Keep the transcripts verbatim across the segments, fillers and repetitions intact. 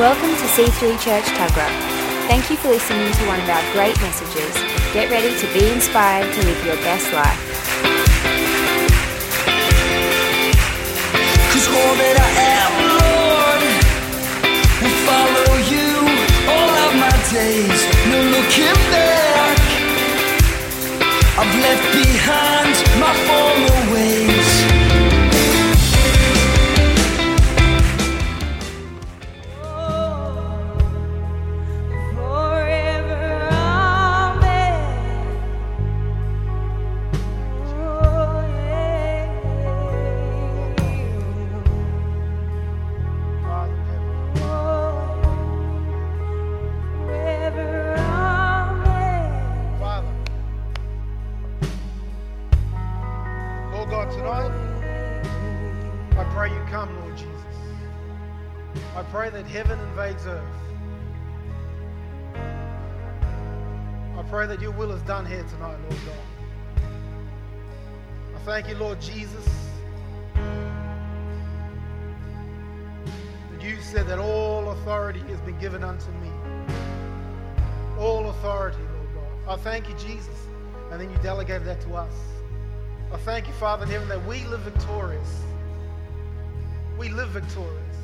Welcome to C three Church Tugra. Thank you for listening to one of our great messages. Get ready to be inspired to live your best life. Cause all that I am, Lord, will follow you all of my days. No looking back. I've left behind my former ways. Done here tonight, Lord God. I thank you, Lord Jesus, that you said that all authority has been given unto me. All authority, Lord God. I thank you, Jesus, and then you delegated that to us. I thank you, Father in heaven, that we live victorious. We live victorious.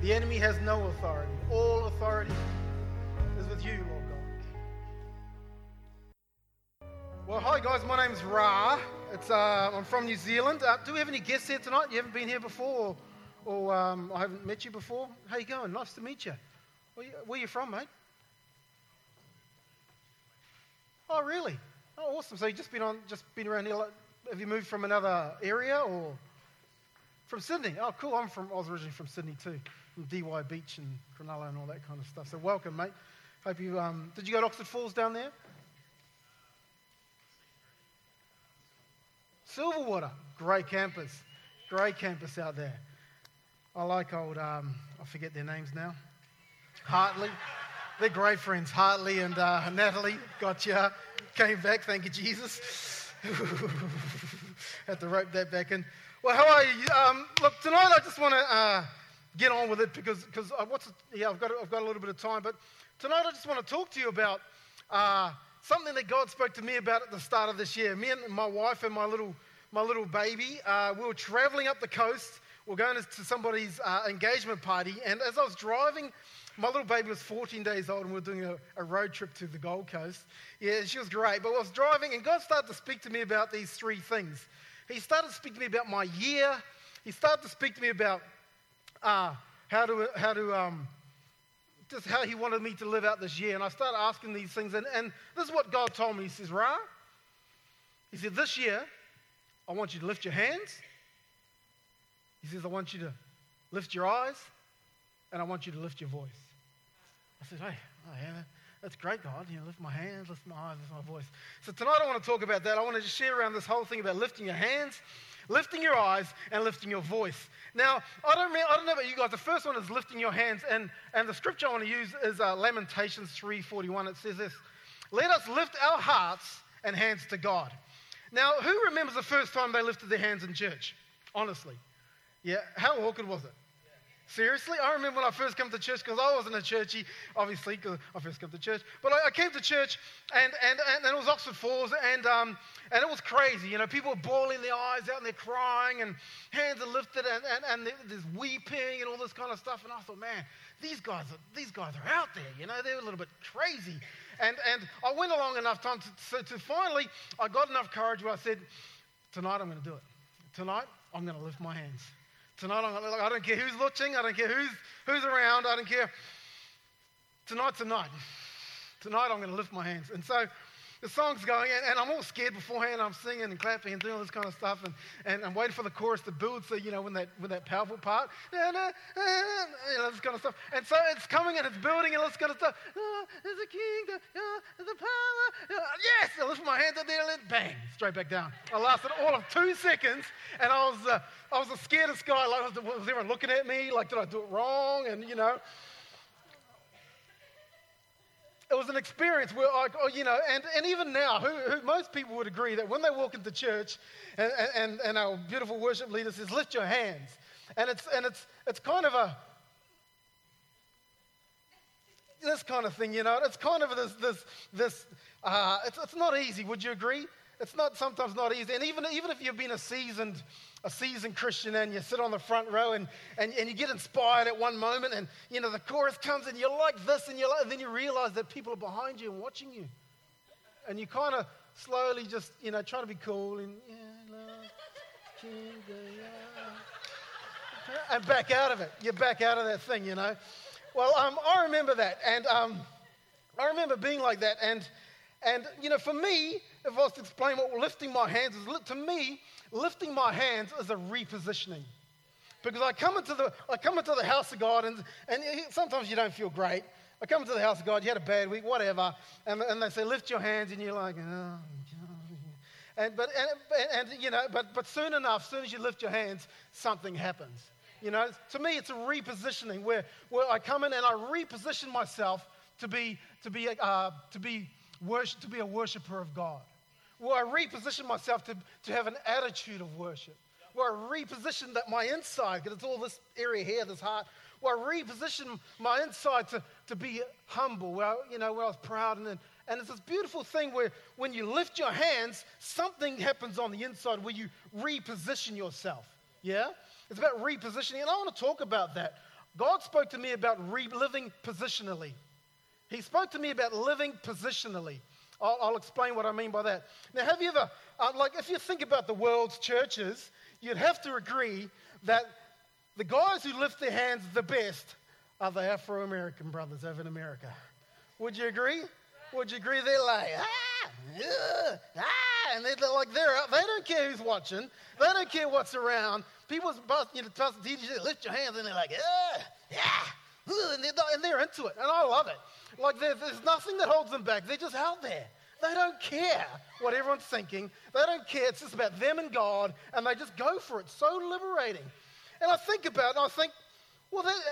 The enemy has no authority. All authority is with you, Lord. Well, hi guys, my name's Ra. It's, uh, I'm from New Zealand. Uh, do we have any guests here tonight? You haven't been here before, or, or um, I haven't met you before? How you going? Nice to meet you. Where, you. where you from, mate? Oh, really? Oh, awesome. So you've just been on, just been around here. Have you moved from another area, or from Sydney? Oh, cool. I'm from. I was originally from Sydney too, from D Y Beach and Cronulla and all that kind of stuff. So welcome, mate. Hope you. Um, did you go to Oxford Falls down there? Silverwater, great campus, great campus out there. I like old, um, I forget their names now. Hartley, they're great friends. Hartley and uh, Natalie, gotcha. Came back, thank you, Jesus. Had to rope that back in. Well, how are you? Um, look, tonight I just want to uh, get on with it because because I, what's yeah I've got I've got a little bit of time, but tonight I just want to talk to you about. Uh, Something that God spoke to me about at the start of this year. Me and my wife and my little my little baby, uh, we were traveling up the coast. We were going to somebody's uh, engagement party. And as I was driving, my little baby was fourteen days old and we were doing a, a road trip to the Gold Coast. Yeah, she was great. But I was driving and God started to speak to me about these three things. He started to speak to me about my year. He started to speak to me about uh, how to... How to um, just how he wanted me to live out this year. And I started asking these things. And, and this is what God told me. He says, Ra, he said, this year, I want you to lift your hands. He says, I want you to lift your eyes. And I want you to lift your voice. I said, hey, oh yeah, that's great, God. You know, lift my hands, lift my eyes, lift my voice. So tonight I want to talk about that. I want to just share around this whole thing about lifting your hands, lifting your eyes, and lifting your voice. Now, I don't, I don't know about you guys. The first one is lifting your hands, and, and the scripture I want to use is uh, Lamentations three forty-one. It says this, let us lift our hearts and hands to God. Now, who remembers the first time they lifted their hands in church? Honestly. Yeah, how awkward was it? Seriously, I remember when I first came to church, because I wasn't a churchy, obviously, because I first came to church. But I, I came to church, and, and, and, and it was Oxford Falls, and um, and it was crazy. You know, people were bawling their eyes out, and they're crying, and hands are lifted, and, and, and there's weeping, and all this kind of stuff. And I thought, man, these guys are these guys are out there. You know, they're a little bit crazy. And and I went along enough time to, to, to finally, I got enough courage where I said, tonight I'm going to do it. Tonight I'm going to lift my hands. Tonight, I don't care who's watching, I don't care who's who's around, I don't care. Tonight's a night. Tonight I'm going to lift my hands. And so the song's going, and, and I'm all scared beforehand. I'm singing and clapping and doing all this kind of stuff, and, and I'm waiting for the chorus to build, so, you know, when that when that powerful part, you know, this kind of stuff. And so it's coming and it's building and all this kind of stuff. Oh, there's a kingdom, oh, there's a power. Oh, yes! I lift my hands up there and bang, straight back down. I lasted all of two seconds, and I was uh, I was the scaredest guy. Like, was everyone looking at me? Like, did I do it wrong? And, you know... It was an experience where, I, you know, and, and even now, who, who most people would agree that when they walk into church, and, and, and our beautiful worship leader says, "Lift your hands," and it's and it's it's kind of a this kind of thing, you know. It's kind of this, this, this. Uh, it's, it's not easy. Would you agree? It's not sometimes not easy. And even even if you've been a seasoned, a seasoned Christian, and you sit on the front row and, and, and you get inspired at one moment, and you know the chorus comes, and you're like this, and you're like, and then you realize that people are behind you and watching you, and you kind of slowly just you know try to be cool and yeah, love, and back out of it. You back out of that thing, you know. Well, um, I remember that, and um, I remember being like that, and and you know, for me, if I was to explain what lifting my hands is, to me, lifting my hands is a repositioning, because I come into the I come into the house of God, and and sometimes you don't feel great. I come into the house of God, you had a bad week, whatever, and and they say lift your hands, and you're like, oh, and but and, and you know, but but soon enough, as soon as you lift your hands, something happens. You know, to me, it's a repositioning where, where I come in and I reposition myself to be to be uh, to be worship to be a worshiper of God. Where I reposition myself to, to have an attitude of worship. Where I reposition that my inside, because it's all this area here, this heart. Where I reposition my inside to, to be humble. Where I, you know, where I was proud, and and it's this beautiful thing where when you lift your hands, something happens on the inside where you reposition yourself. Yeah. It's about repositioning, and I want to talk about that. God spoke to me about re- living positionally. He spoke to me about living positionally. I'll, I'll explain what I mean by that. Now, have you ever, uh, like, if you think about the world's churches, you'd have to agree that the guys who lift their hands the best are the Afro-American brothers over in America. Would you agree? Would you agree? They're like, ah, yeah, ah, and they're like, they're up. They don't care who's watching. They don't care what's around. People's bust, you know, bust, D J, lift your hands, and they're like, yeah, yeah, and they're, and they're into it, and I love it. Like there, there's nothing that holds them back. They're just out there. They don't care what everyone's thinking. They don't care. It's just about them and God, and they just go for it. So liberating. And I think about it, and I think, well, that uh,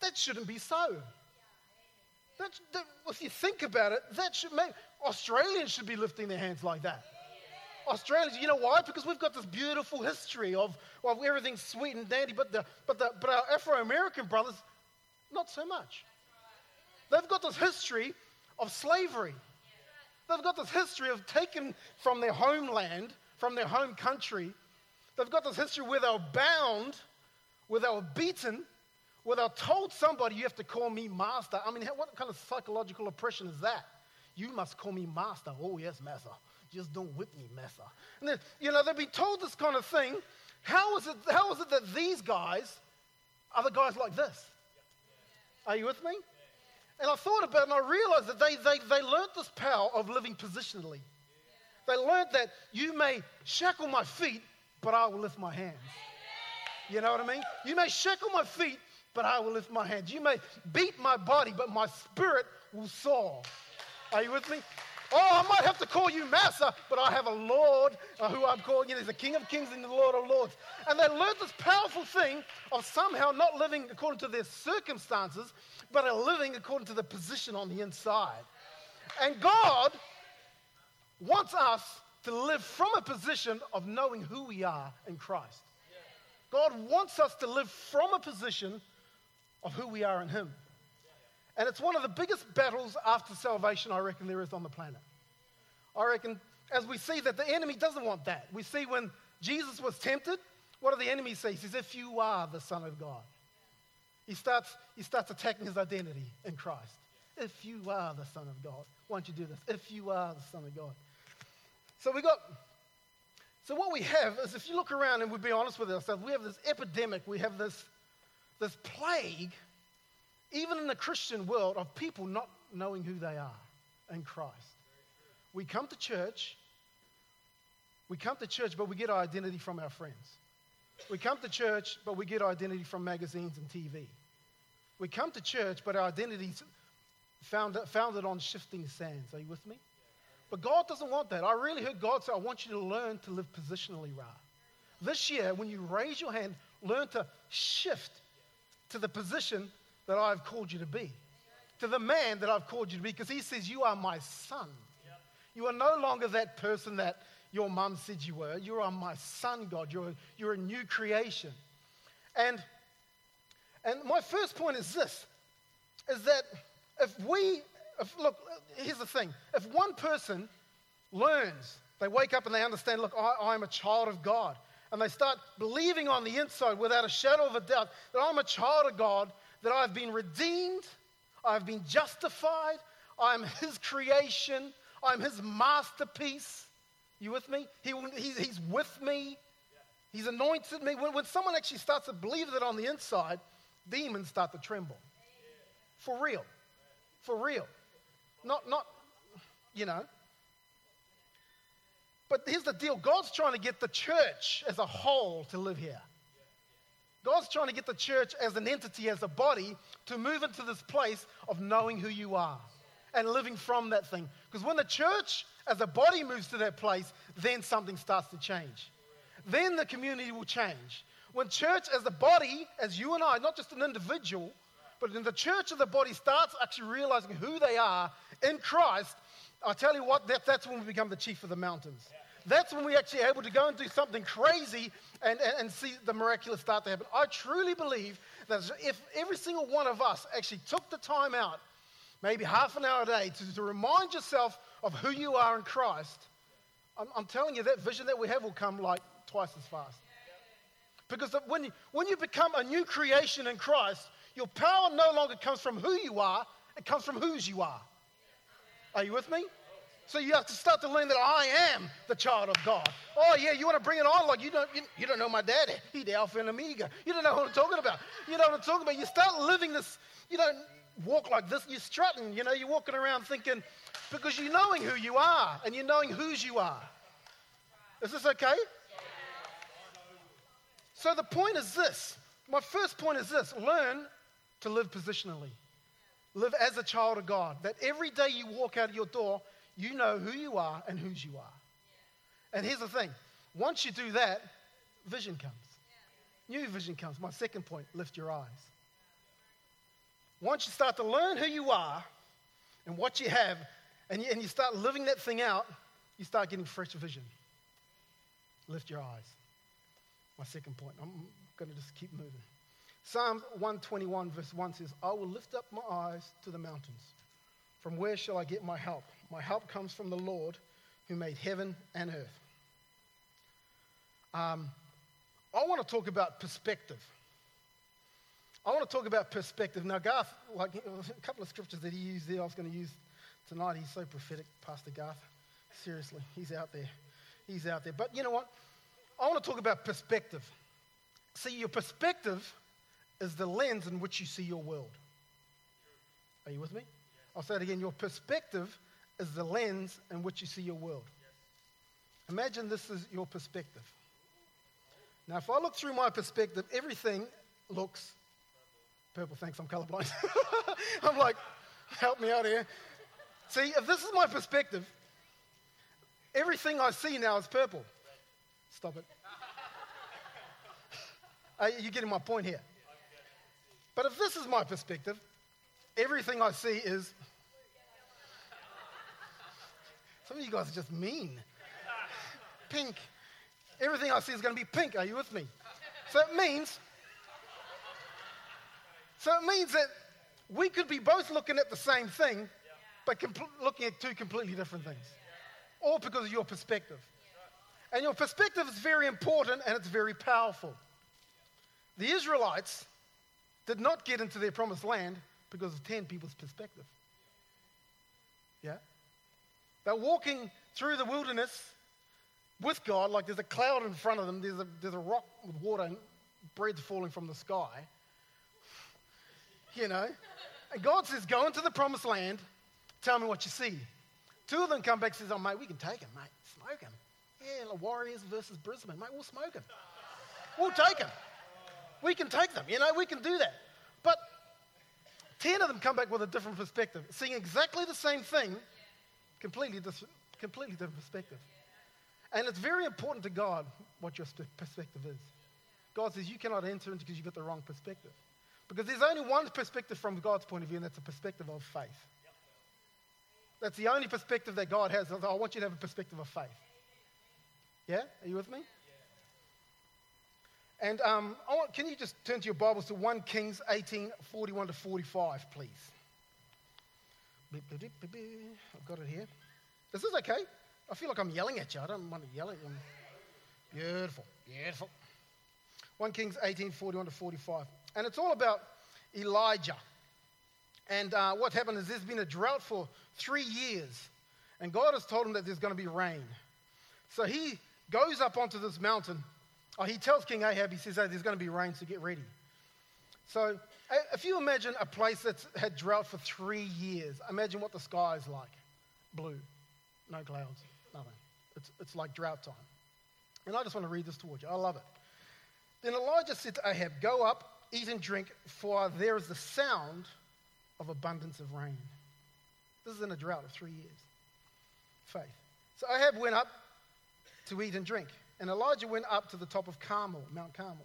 that shouldn't be so. That's, that, if you think about it, that should make Australians should be lifting their hands like that. Australians, you know why? Because we've got this beautiful history of, of everything sweet and dandy, but the but the but our Afro-American brothers, not so much. They've got this history of slavery. They've got this history of taken from their homeland, from their home country. They've got this history where they were bound, where they were beaten, where they were told somebody, you have to call me master. I mean, what kind of psychological oppression is that? You must call me master. Oh, yes, master. Just don't whip me, massa. And then, you know, they've been told this kind of thing. How is it? How is it that these guys are the guys like this? Are you with me? And I thought about it, and I realized that they they they learned this power of living positionally. They learned that you may shackle my feet, but I will lift my hands. You know what I mean? You may shackle my feet, but I will lift my hands. You may beat my body, but my spirit will soar. Are you with me? Oh, I might have to call you master, but I have a Lord uh, who I'm calling. You know, he's the King of Kings and the Lord of Lords. And they learned this powerful thing of somehow not living according to their circumstances, but are living according to the position on the inside. And God wants us to live from a position of knowing who we are in Christ. God wants us to live from a position of who we are in Him. And it's one of the biggest battles after salvation, I reckon, there is on the planet. I reckon, as we see that the enemy doesn't want that. We see when Jesus was tempted, what did the enemy say? He says, if you are the Son of God. He starts, he starts attacking his identity in Christ. If you are the Son of God. Why don't you do this? If you are the Son of God. So we got... So what we have is, if you look around and we'll be honest with ourselves, we have this epidemic, we have this, this plague... even in the Christian world, of people not knowing who they are in Christ. We come to church, we come to church, but we get our identity from our friends. We come to church, but we get our identity from magazines and T V. We come to church, but our identity's found, founded on shifting sands. Are you with me? But God doesn't want that. I really heard God say, I want you to learn to live positionally, Ra. This year, when you raise your hand, learn to shift to the position that I've called you to be, to the man that I've called you to be, because He says, you are my son. Yep. You are no longer that person that your mum said you were. You are my son, God. You're, you're a new creation. And, and my first point is this, is that If we, if, look, here's the thing. If one person learns, they wake up and they understand, look, I am a child of God. And they start believing on the inside without a shadow of a doubt that I'm a child of God, that I've been redeemed, I've been justified, I'm his creation, I'm his masterpiece. You with me? He, he, he's with me. He's anointed me. When, when someone actually starts to believe that on the inside, demons start to tremble. For real. For real. Not, not, you know. But here's the deal. God's trying to get the church as a whole to live here. God's trying to get the church as an entity, as a body, to move into this place of knowing who you are and living from that thing. Because when the church as a body moves to that place, then something starts to change. Then the community will change. When church as a body, as you and I, not just an individual, but when the church as a body starts actually realizing who they are in Christ, I tell you what, that, that's when we become the chief of the mountains. That's when we're actually able to go and do something crazy and, and, and see the miraculous start to happen. I truly believe that if every single one of us actually took the time out, maybe half an hour a day, to, to remind yourself of who you are in Christ, I'm, I'm telling you that vision that we have will come like twice as fast. Because when you, when you become a new creation in Christ, your power no longer comes from who you are, it comes from whose you are. Are you with me? So you have to start to learn that I am the child of God. Oh yeah, you want to bring it on like you don't you, you don't know my daddy. He the Alpha and Omega. You don't know what I'm talking about. You know what I'm talking about. You start living this, you don't walk like this, you're strutting, you know, you're walking around thinking, because you're knowing who you are and you're knowing whose you are. Is this okay? So the point is this. My first point is this. Learn to live positionally. Live as a child of God. That every day you walk out of your door, you know who you are and whose you are. And here's the thing. Once you do that, vision comes. New vision comes. My second point, lift your eyes. Once you start to learn who you are and what you have, and you, and you start living that thing out, you start getting fresh vision. Lift your eyes. My second point. I'm going to just keep moving. Psalm one twenty-one verse one says, I will lift up my eyes to the mountains. From where shall I get my help? My help comes from the Lord who made heaven and earth. Um, I want to talk about perspective. I want to talk about perspective. Now, Garth, like a couple of scriptures that he used there, I was going to use tonight. He's so prophetic, Pastor Garth. Seriously, he's out there. He's out there. But you know what? I want to talk about perspective. See, your perspective is the lens in which you see your world. Are you with me? I'll say it again. Your perspective is the lens in which you see your world. Imagine this is your perspective. Now, if I look through my perspective, everything looks purple. Thanks, I'm colorblind. I'm like, help me out here. See, if this is my perspective, everything I see now is purple. Stop it. Are you getting my point here? But if this is my perspective, everything I see is... Some of you guys are just mean. Pink. Everything I see is going to be pink. Are you with me? So it means... So it means that we could be both looking at the same thing, but comp- looking at two completely different things. All because of your perspective. And your perspective is very important and it's very powerful. The Israelites did not get into their promised land because of ten people's perspective. Yeah? They're walking through the wilderness with God, like there's a cloud in front of them, there's a, there's a rock with water and bread falling from the sky. You know? And God says, go into the promised land, tell me what you see. Two of them come back and says, oh, mate, we can take him, mate. Smoke him. Yeah, the Warriors versus Brisbane, mate, we'll smoke him. We'll take him. We can take them, you know, we can do that. But ten of them come back with a different perspective, seeing exactly the same thing, completely, dis- completely different perspective. And it's very important to God what your perspective is. God says you cannot enter into because you've got the wrong perspective. Because there's only one perspective from God's point of view, and that's a perspective of faith. That's the only perspective that God has. I want you to have a perspective of faith. Yeah? Are you with me? And um, I want, can you just turn to your Bibles to First Kings eighteen, forty-one to forty-five, please? I've got it here. Is this okay? I feel like I'm yelling at you. I don't want to yell at you. Beautiful, beautiful. First Kings eighteen, forty-one to forty-five. And it's all about Elijah. And uh, what happened is there's been a drought for three years. And God has told him that there's going to be rain. So he goes up onto this mountain. Oh, he tells King Ahab, he says, hey, there's going to be rain, so get ready. So if you imagine a place that's had drought for three years, imagine what the sky is like. Blue, no clouds, nothing. It's, it's like drought time. And I just want to read this towards you. I love it. Then Elijah said to Ahab, go up, eat and drink, for there is the sound of abundance of rain. This is in a drought of three years. Faith. So Ahab went up to eat and drink. And Elijah went up to the top of Carmel, Mount Carmel.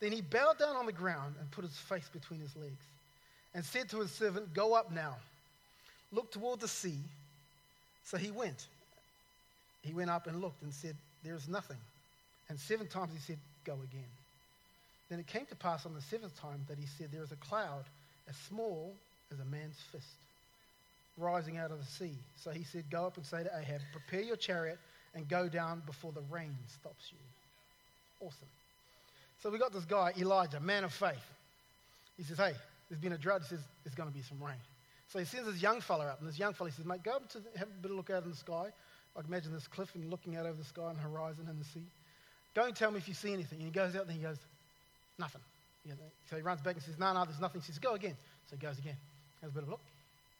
Then he bowed down on the ground and put his face between his legs and said to his servant, go up now, look toward the sea. So he went. He went up and looked and said, there is nothing. And seven times he said, go again. Then it came to pass on the seventh time that he said, there is a cloud as small as a man's fist rising out of the sea. So he said, go up and say to Ahab, prepare your chariot and go down before the rain stops you. Awesome. So we got this guy, Elijah, man of faith. He says, hey, there's been a drought. He says, there's going to be some rain. So he sends this young fella up. And this young fella, he says, mate, go up to the, have a bit of look out in the sky. I can imagine this cliff and looking out over the sky and horizon and the sea. Go and tell me if you see anything. And he goes out there and he goes, nothing. So he runs back and says, no, no, there's nothing. He says, go again. So he goes again. Has a bit of a look.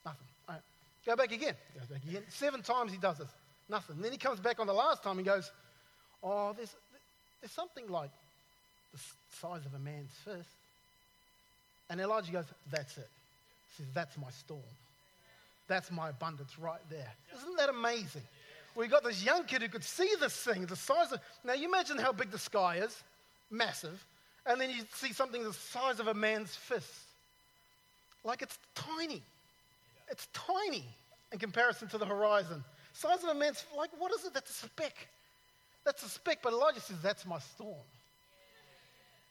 Nothing. All right. Go back again. Goes back again. Seven times he does this. Nothing. And then he comes back on the last time and goes, oh, there's, there's something like the size of a man's fist. And Elijah goes, that's it. He says, that's my storm. That's my abundance right there. Isn't that amazing? We got this young kid who could see this thing, the size of... Now, you imagine how big the sky is, massive, and then you see something the size of a man's fist. Like, it's tiny. It's tiny in comparison to the horizon. Size of a man's... Like, what is it? That's a speck. That's a speck, but Elijah says, that's my storm.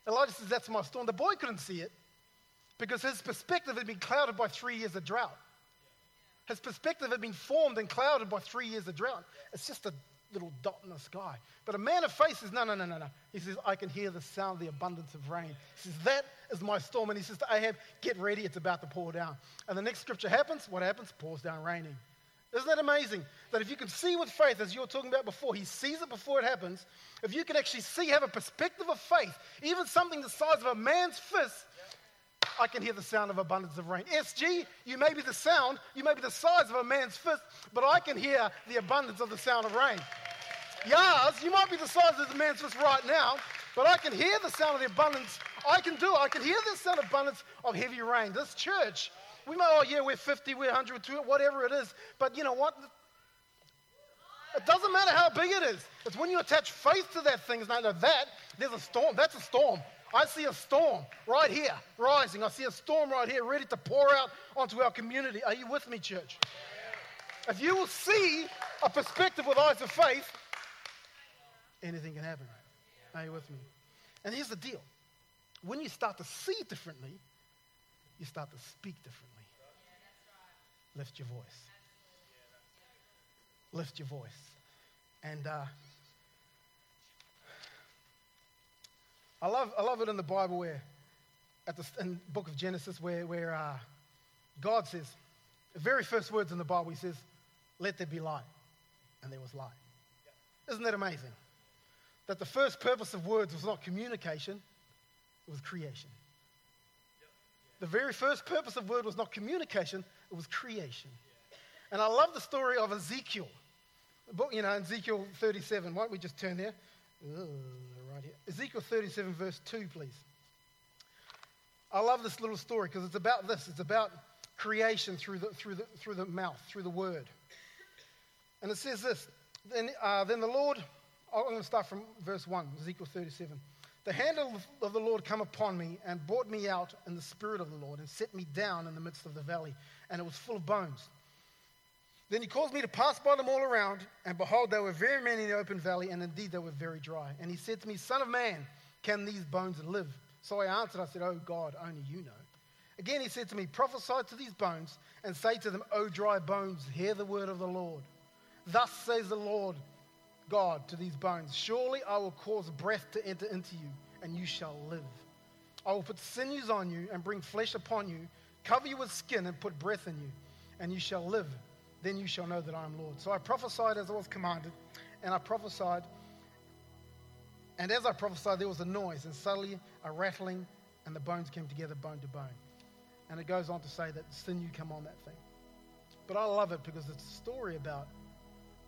Elijah says, that's my storm. The boy couldn't see it because his perspective had been clouded by three years of drought. His perspective had been formed and clouded by three years of drought. It's just a little dot in the sky. But a man of faith says, no, no, no, no, no. He says, I can hear the sound of the abundance of rain. He says, that is my storm. And he says to Ahab, get ready, it's about to pour down. And the next scripture happens, what happens? Pours down raining. Isn't that amazing? That if you can see with faith, as you were talking about before, he sees it before it happens. If you can actually see, have a perspective of faith, even something the size of a man's fist, I can hear the sound of abundance of rain. S G, you may be the sound, you may be the size of a man's fist, but I can hear the abundance of the sound of rain. Yaz, you might be the size of the man's fist right now, but I can hear the sound of the abundance. I can do it. I can hear the sound of abundance of heavy rain. This church, we know, oh yeah, we're fifty, we're one hundred, whatever it is, but you know what? It doesn't matter how big it is. It's when you attach faith to that thing. It's not like that. There's a storm. That's a storm. I see a storm right here rising. I see a storm right here ready to pour out onto our community. Are you with me, church? Yeah. If you will see a perspective with eyes of faith, anything can happen. Are you with me? And here's the deal. When you start to see differently, you start to speak differently. Yeah, that's right. Lift your voice. Yeah, lift your voice. And... Uh, I love I love it in the Bible where, at the in the book of Genesis, where, where uh, God says, the very first words in the Bible, he says, let there be light. And there was light. Yep. Isn't that amazing? That the first purpose of words was not communication, it was creation. Yep. Yeah. The very first purpose of word was not communication, it was creation. Yeah. And I love the story of Ezekiel. The book, you know, in Ezekiel thirty-seven, why don't we just turn there? Ooh. Ezekiel thirty-seven, verse two, please. I love this little story because it's about this. It's about creation through the through the through the mouth, through the word. And it says this. Then, uh, then the Lord. I'm going to start from verse one, Ezekiel thirty-seven. The hand of the Lord came upon me and brought me out in the spirit of the Lord and set me down in the midst of the valley, and it was full of bones. Then he caused me to pass by them all around, and behold, there were very many in the open valley, and indeed they were very dry. And he said to me, Son of man, can these bones live? So I answered, I said, Oh God, only you know. Again, he said to me, prophesy to these bones and say to them, O dry bones, hear the word of the Lord. Thus says the Lord God to these bones, surely I will cause breath to enter into you, and you shall live. I will put sinews on you and bring flesh upon you, cover you with skin and put breath in you, and you shall live. Then you shall know that I am Lord. So I prophesied as I was commanded, and I prophesied. And as I prophesied, there was a noise, and suddenly a rattling, and the bones came together, bone to bone. And it goes on to say that sinew come on that thing. But I love it because it's a story about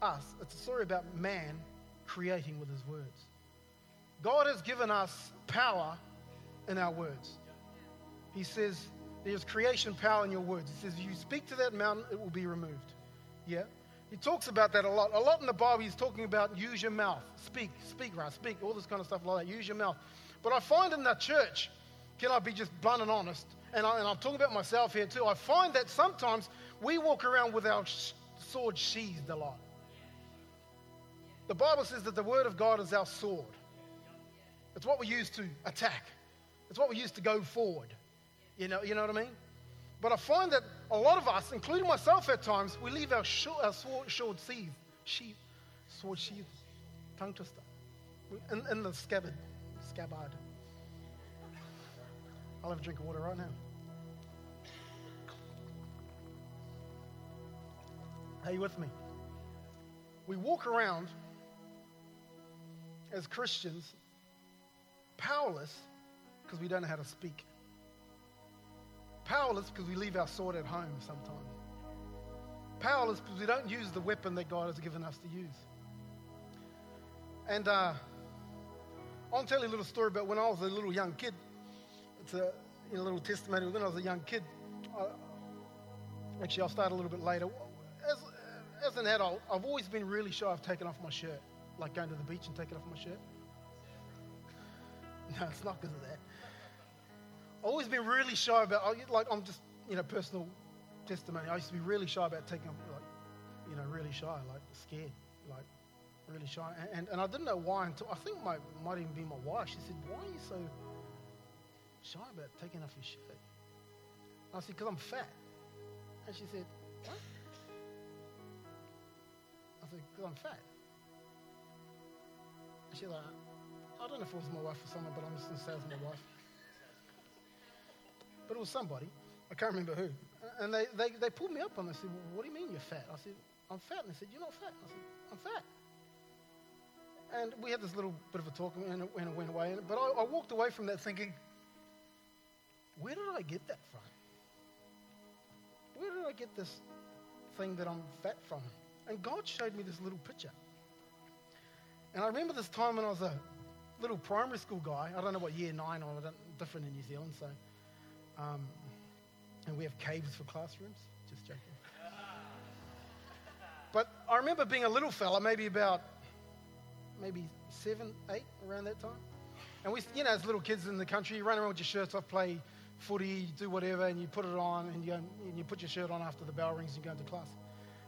us. It's a story about man creating with his words. God has given us power in our words. He says there's creation power in your words. He says if you speak to that mountain, it will be removed. Yeah? He talks about that a lot. A lot in the Bible, he's talking about use your mouth. Speak, speak, right? Speak, all this kind of stuff like that. Use your mouth. But I find in the church, can I be just blunt and honest? And, I, and I'm talking about myself here too. I find that sometimes we walk around with our sh- sword sheathed a lot. The Bible says that the word of God is our sword. It's what we use to attack. It's what we use to go forward. You know, you know what I mean? But I find that a lot of us, including myself at times, we leave our, sh- our sword, sword sheath, sheath, sword sheath, tongue twister, in, in the scabbard, scabbard. I'll have a drink of water right now. Are you with me? We walk around as Christians powerless because we don't know how to speak. Powerless because we leave our sword at home sometimes. Powerless because we don't use the weapon that God has given us to use. And uh, I'll tell you a little story about when I was a little young kid. It's a, you know, little testimony. When I was a young kid, I, actually I'll start a little bit later. As, as an adult, I've always been really shy of taking off my shirt, like going to the beach and taking off my shirt. No, it's not because of that. I've always been really shy about, like I'm just, you know, personal testimony. I used to be really shy about taking off, like, you know, really shy, like scared, like really shy. And, and, and I didn't know why until, I think my might even be my wife. She said, why are you so shy about taking off your shirt? I said, because I'm fat. And she said, what? I said, because I'm fat. And she's like, I don't know if it was my wife or someone, but I'm just going to say it was my wife. But it was somebody. I can't remember who. And they, they, they pulled me up and they said, well, what do you mean you're fat? I said, I'm fat. And they said, you're not fat. I said, I'm fat. And we had this little bit of a talk and it, and it went away. But I, I walked away from that thinking, where did I get that from? Where did I get this thing that I'm fat from? And God showed me this little picture. And I remember this time when I was a little primary school guy. I don't know what year nine or I don't, different in New Zealand. So, um, and we have caves for classrooms. Just joking. But I remember being a little fella, maybe about maybe seven, eight, around that time. And we, you know, as little kids in the country, you run around with your shirts off, play footy, you do whatever, and you put it on, and you, go, and you put your shirt on after the bell rings and you go into class.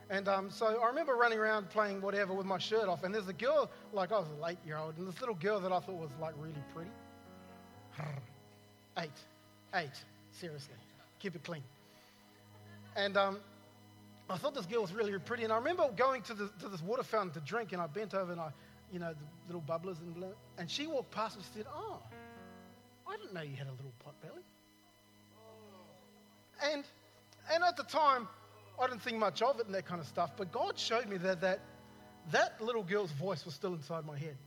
And um, so I remember running around playing whatever with my shirt off, and there's a girl, like I was an eight-year-old, and this little girl that I thought was like really pretty. Eight. Eight. Seriously. Keep it clean. And um, I thought this girl was really, really pretty, and I remember going to, the, to this water fountain to drink, and I bent over and I, you know, the little bubblers and blah, and she walked past and said, oh, I didn't know you had a little pot belly. And and at the time, I didn't think much of it and that kind of stuff, but God showed me that that, that little girl's voice was still inside my head.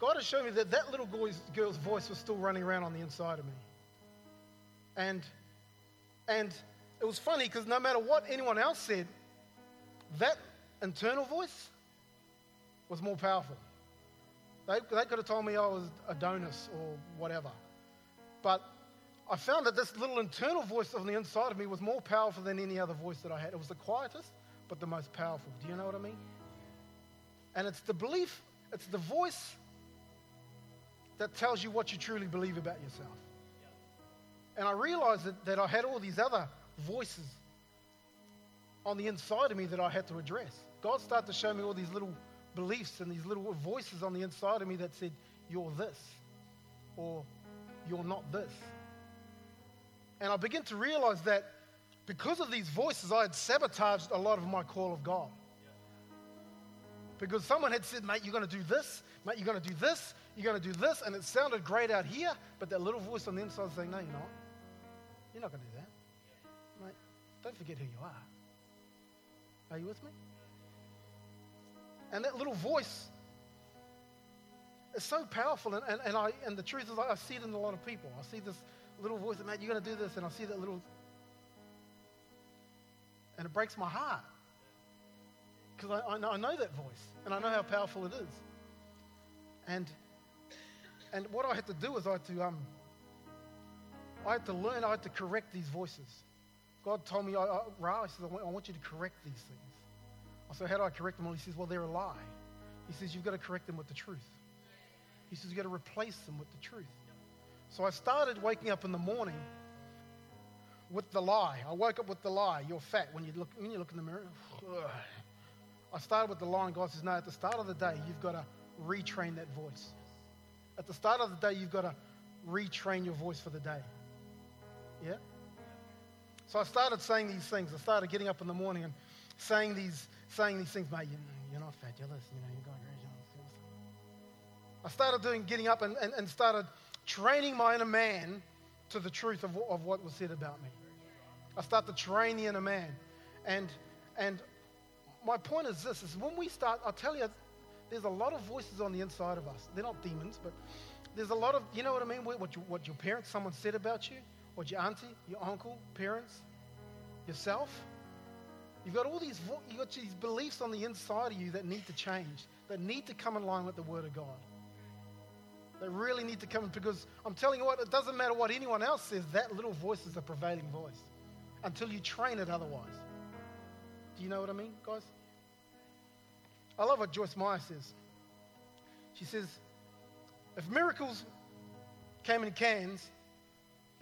God has shown me that that little girl's, girl's voice was still running around on the inside of me. And, and it was funny because no matter what anyone else said, that internal voice was more powerful. They, they could have told me I was Adonis or whatever. But I found that this little internal voice on the inside of me was more powerful than any other voice that I had. It was the quietest, but the most powerful. Do you know what I mean? And it's the belief, it's the voice that tells you what you truly believe about yourself. And I realized that, that I had all these other voices on the inside of me that I had to address. God started to show me all these little beliefs and these little voices on the inside of me that said, you're this, or you're not this, And I began to realize that because of these voices, I had sabotaged a lot of my call of God. Because someone had said, mate, you're going to do this, mate, you're going to do this, you're going to do this, and it sounded great out here, but that little voice on the inside was saying, no, you're not. You're not going to do that. Mate, don't forget who you are. Are you with me? And that little voice is so powerful, and, and, and, I, and the truth is I see it in a lot of people. I see this little voice, mate, you're going to do this, and I see that little, and it breaks my heart. Because I, I, know, I know that voice, and I know how powerful it is. And and what I had to do is I had to um I had to learn, I had to correct these voices. God told me, I, I, Ra, he says, I want you to correct these things. I said, how do I correct them? Well, he says, well, they're a lie. He says, you've got to correct them with the truth. He says, you've got to replace them with the truth. So I started waking up in the morning with the lie. I woke up with the lie. You're fat. When you look, when you look in the mirror, ugh. I started with the lie, and God says, no, at the start of the day, you've got to retrain that voice. At the start of the day, you've got to retrain your voice for the day. Yeah? So I started saying these things. I started getting up in the morning and saying these saying these things, mate, you're not fat, you're this, you know, you're going crazy. I started doing, getting up and, and, and started training my inner man to the truth of, of what was said about me. I started to train the inner man. And and my point is this, is when we start, I'll tell you, there's a lot of voices on the inside of us. They're not demons, but there's a lot of, you know what I mean? What, you, what your parents, someone said about you, what your auntie, your uncle, parents, yourself. You've got all these, you've got these beliefs on the inside of you that need to change, that need to come in line with the Word of God. They really need to come, because I'm telling you what, it doesn't matter what anyone else says, that little voice is the prevailing voice until you train it otherwise. Do you know what I mean, guys? I love what Joyce Meyer says. She says, if miracles came in cans,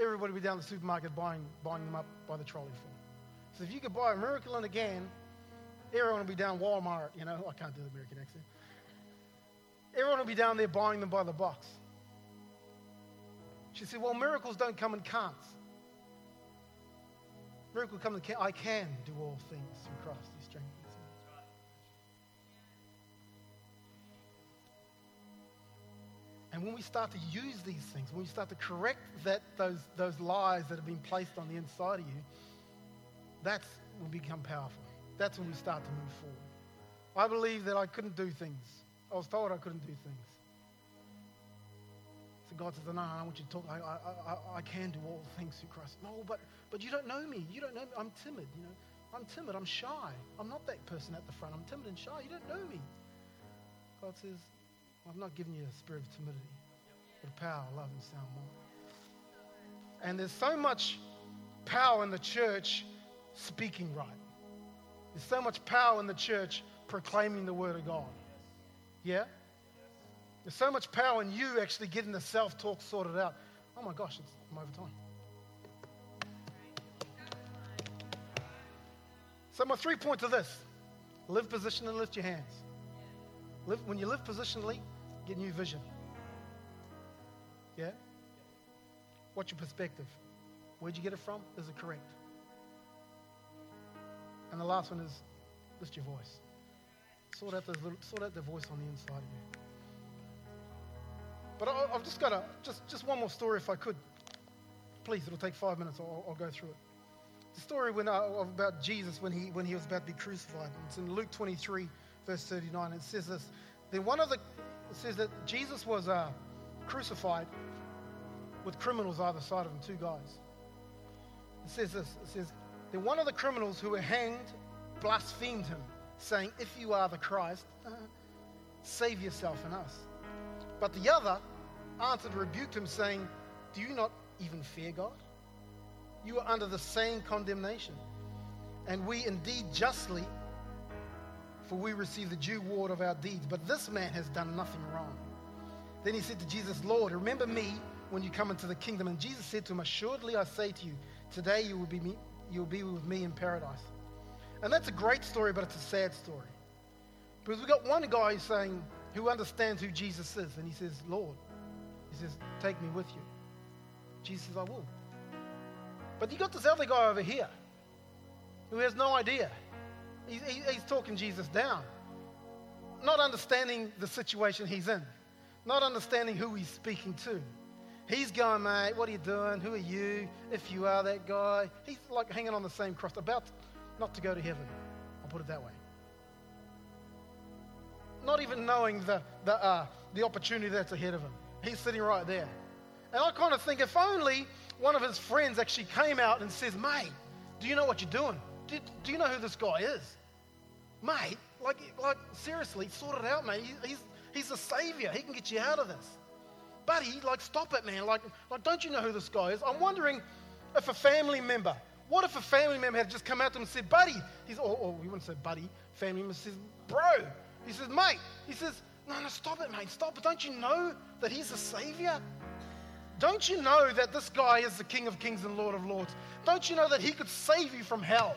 everybody would be down the supermarket buying buying them up by the trolley full. So if you could buy a miracle in a can, everyone would be down Walmart, you know, I can't do the American accent. Everyone would be down there buying them by the box. She said, well, miracles don't come in cans. Miracle come in can. I can do all things through Christ who strengthens me. And when we start to use these things, when we start to correct that those those lies that have been placed on the inside of you, that's when we become powerful. That's when we start to move forward. I believe that I couldn't do things. I was told I couldn't do things. So God says, no, no, I want you to talk. I, I, I, I can do all things through Christ. No, but but you don't know me. You don't know me. I'm timid. You know, I'm timid. I'm shy. I'm not that person at the front. I'm timid and shy. You don't know me. God says, I've not given you a spirit of timidity, but power, love, and sound mind. And there's so much power in the church speaking right. There's so much power in the church proclaiming the Word of God. Yeah? There's so much power in you actually getting the self-talk sorted out. Oh my gosh, it's, I'm over time. So my three points are this. Live position and lift your hands. Live, when you live positionally, get new vision. Yeah? What's your perspective? Where'd you get it from? Is it correct? And the last one is, lift your voice. Sort out, those little, sort out the voice on the inside of you. But I, I've just got a, just, just one more story if I could. Please, it'll take five minutes. I'll, I'll go through it. The story when, uh, about Jesus when he when he was about to be crucified. It's in Luke twenty-three, verse thirty-nine. It says this. Then one of the, it says that Jesus was uh, crucified with criminals either side of him, two guys. It says this. It says, then one of the criminals who were hanged blasphemed him, saying, if you are the Christ, uh, save yourself and us. But the other answered, rebuked him, saying, do you not even fear God? You are under the same condemnation. And we indeed justly, for we receive the due reward of our deeds. But this man has done nothing wrong. Then he said to Jesus, Lord, remember me when you come into the kingdom. And Jesus said to him, assuredly I say to you, today you will be me, you'll be with me in paradise. And that's a great story, but it's a sad story. Because we got one guy saying, who understands who Jesus is, and he says, Lord, he says, take me with you. Jesus says, I will. But you got this other guy over here who has no idea. He's, he's talking Jesus down. Not understanding the situation he's in. Not understanding who he's speaking to. He's going, mate, what are you doing? Who are you? If you are that guy. He's like hanging on the same cross, about not to go to heaven. I'll put it that way. Not even knowing the, the, uh, the opportunity that's ahead of him. He's sitting right there. And I kind of think if only one of his friends actually came out and says, mate, do you know what you're doing? Do, do you know who this guy is? Mate, like, like seriously, sort it out, mate. He, he's he's the savior. He can get you out of this. Buddy, like, stop it, man. Like, like, don't you know who this guy is? I'm wondering if a family member, what if a family member had just come out to him and said, buddy, he's, or, or we wouldn't say buddy, family member says, bro. He says, mate. He says, no, no, stop it, mate. Stop it. Don't you know that he's the savior? Don't you know that this guy is the King of Kings and Lord of Lords? Don't you know that he could save you from hell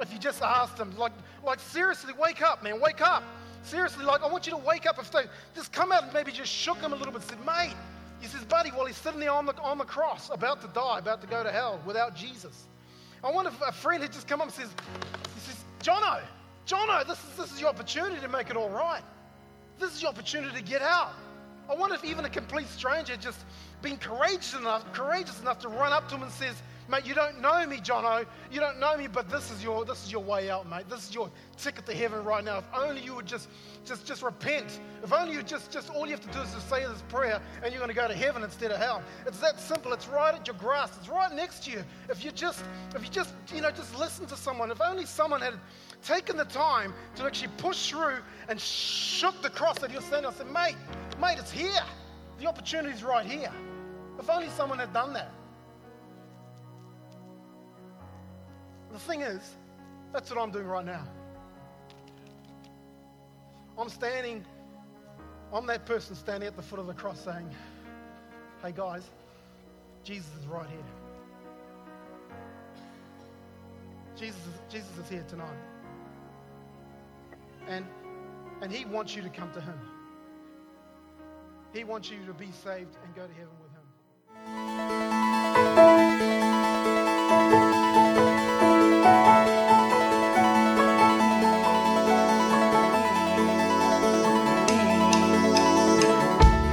if you just asked him? Like, like seriously, wake up, man, wake up. Seriously, like, I want you to wake up. If they just come out and maybe just shook him a little bit and said, mate, he says, buddy, while well, he's sitting there on the, on the cross, about to die, about to go to hell without Jesus. I wonder if a friend had just come up and says, he says, Jono, Jono, this is, this is your opportunity to make it all right. This is your opportunity to get out. I wonder if even a complete stranger had just been courageous enough, courageous enough to run up to him and says, mate, you don't know me, Jono. You don't know me, but this is your this is your way out, mate. This is your ticket to heaven right now. If only you would just just, just repent. If only you just, just all you have to do is just say this prayer and you're going to go to heaven instead of hell. It's that simple. It's right at your grasp. It's right next to you. If you just, if you just, you know, just listen to someone. If only someone had taken the time to actually push through and shook the cross that you're standing on and said, mate, mate, it's here. The opportunity's right here. If only someone had done that. The thing is, that's what I'm doing right now. I'm standing, I'm that person standing at the foot of the cross saying, hey guys, Jesus is right here. Jesus, Jesus is here tonight. And, and he wants you to come to him. He wants you to be saved and go to heaven with him.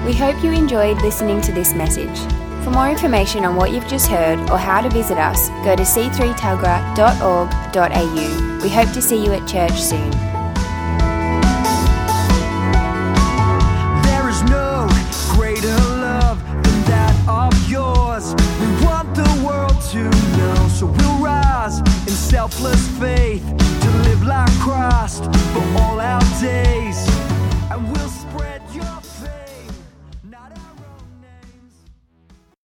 We hope you enjoyed listening to this message. For more information on what you've just heard or how to visit us, go to c three tugra dot org dot a u. We hope to see you at church soon. Selfless faith to live like Christ for all our days, and we'll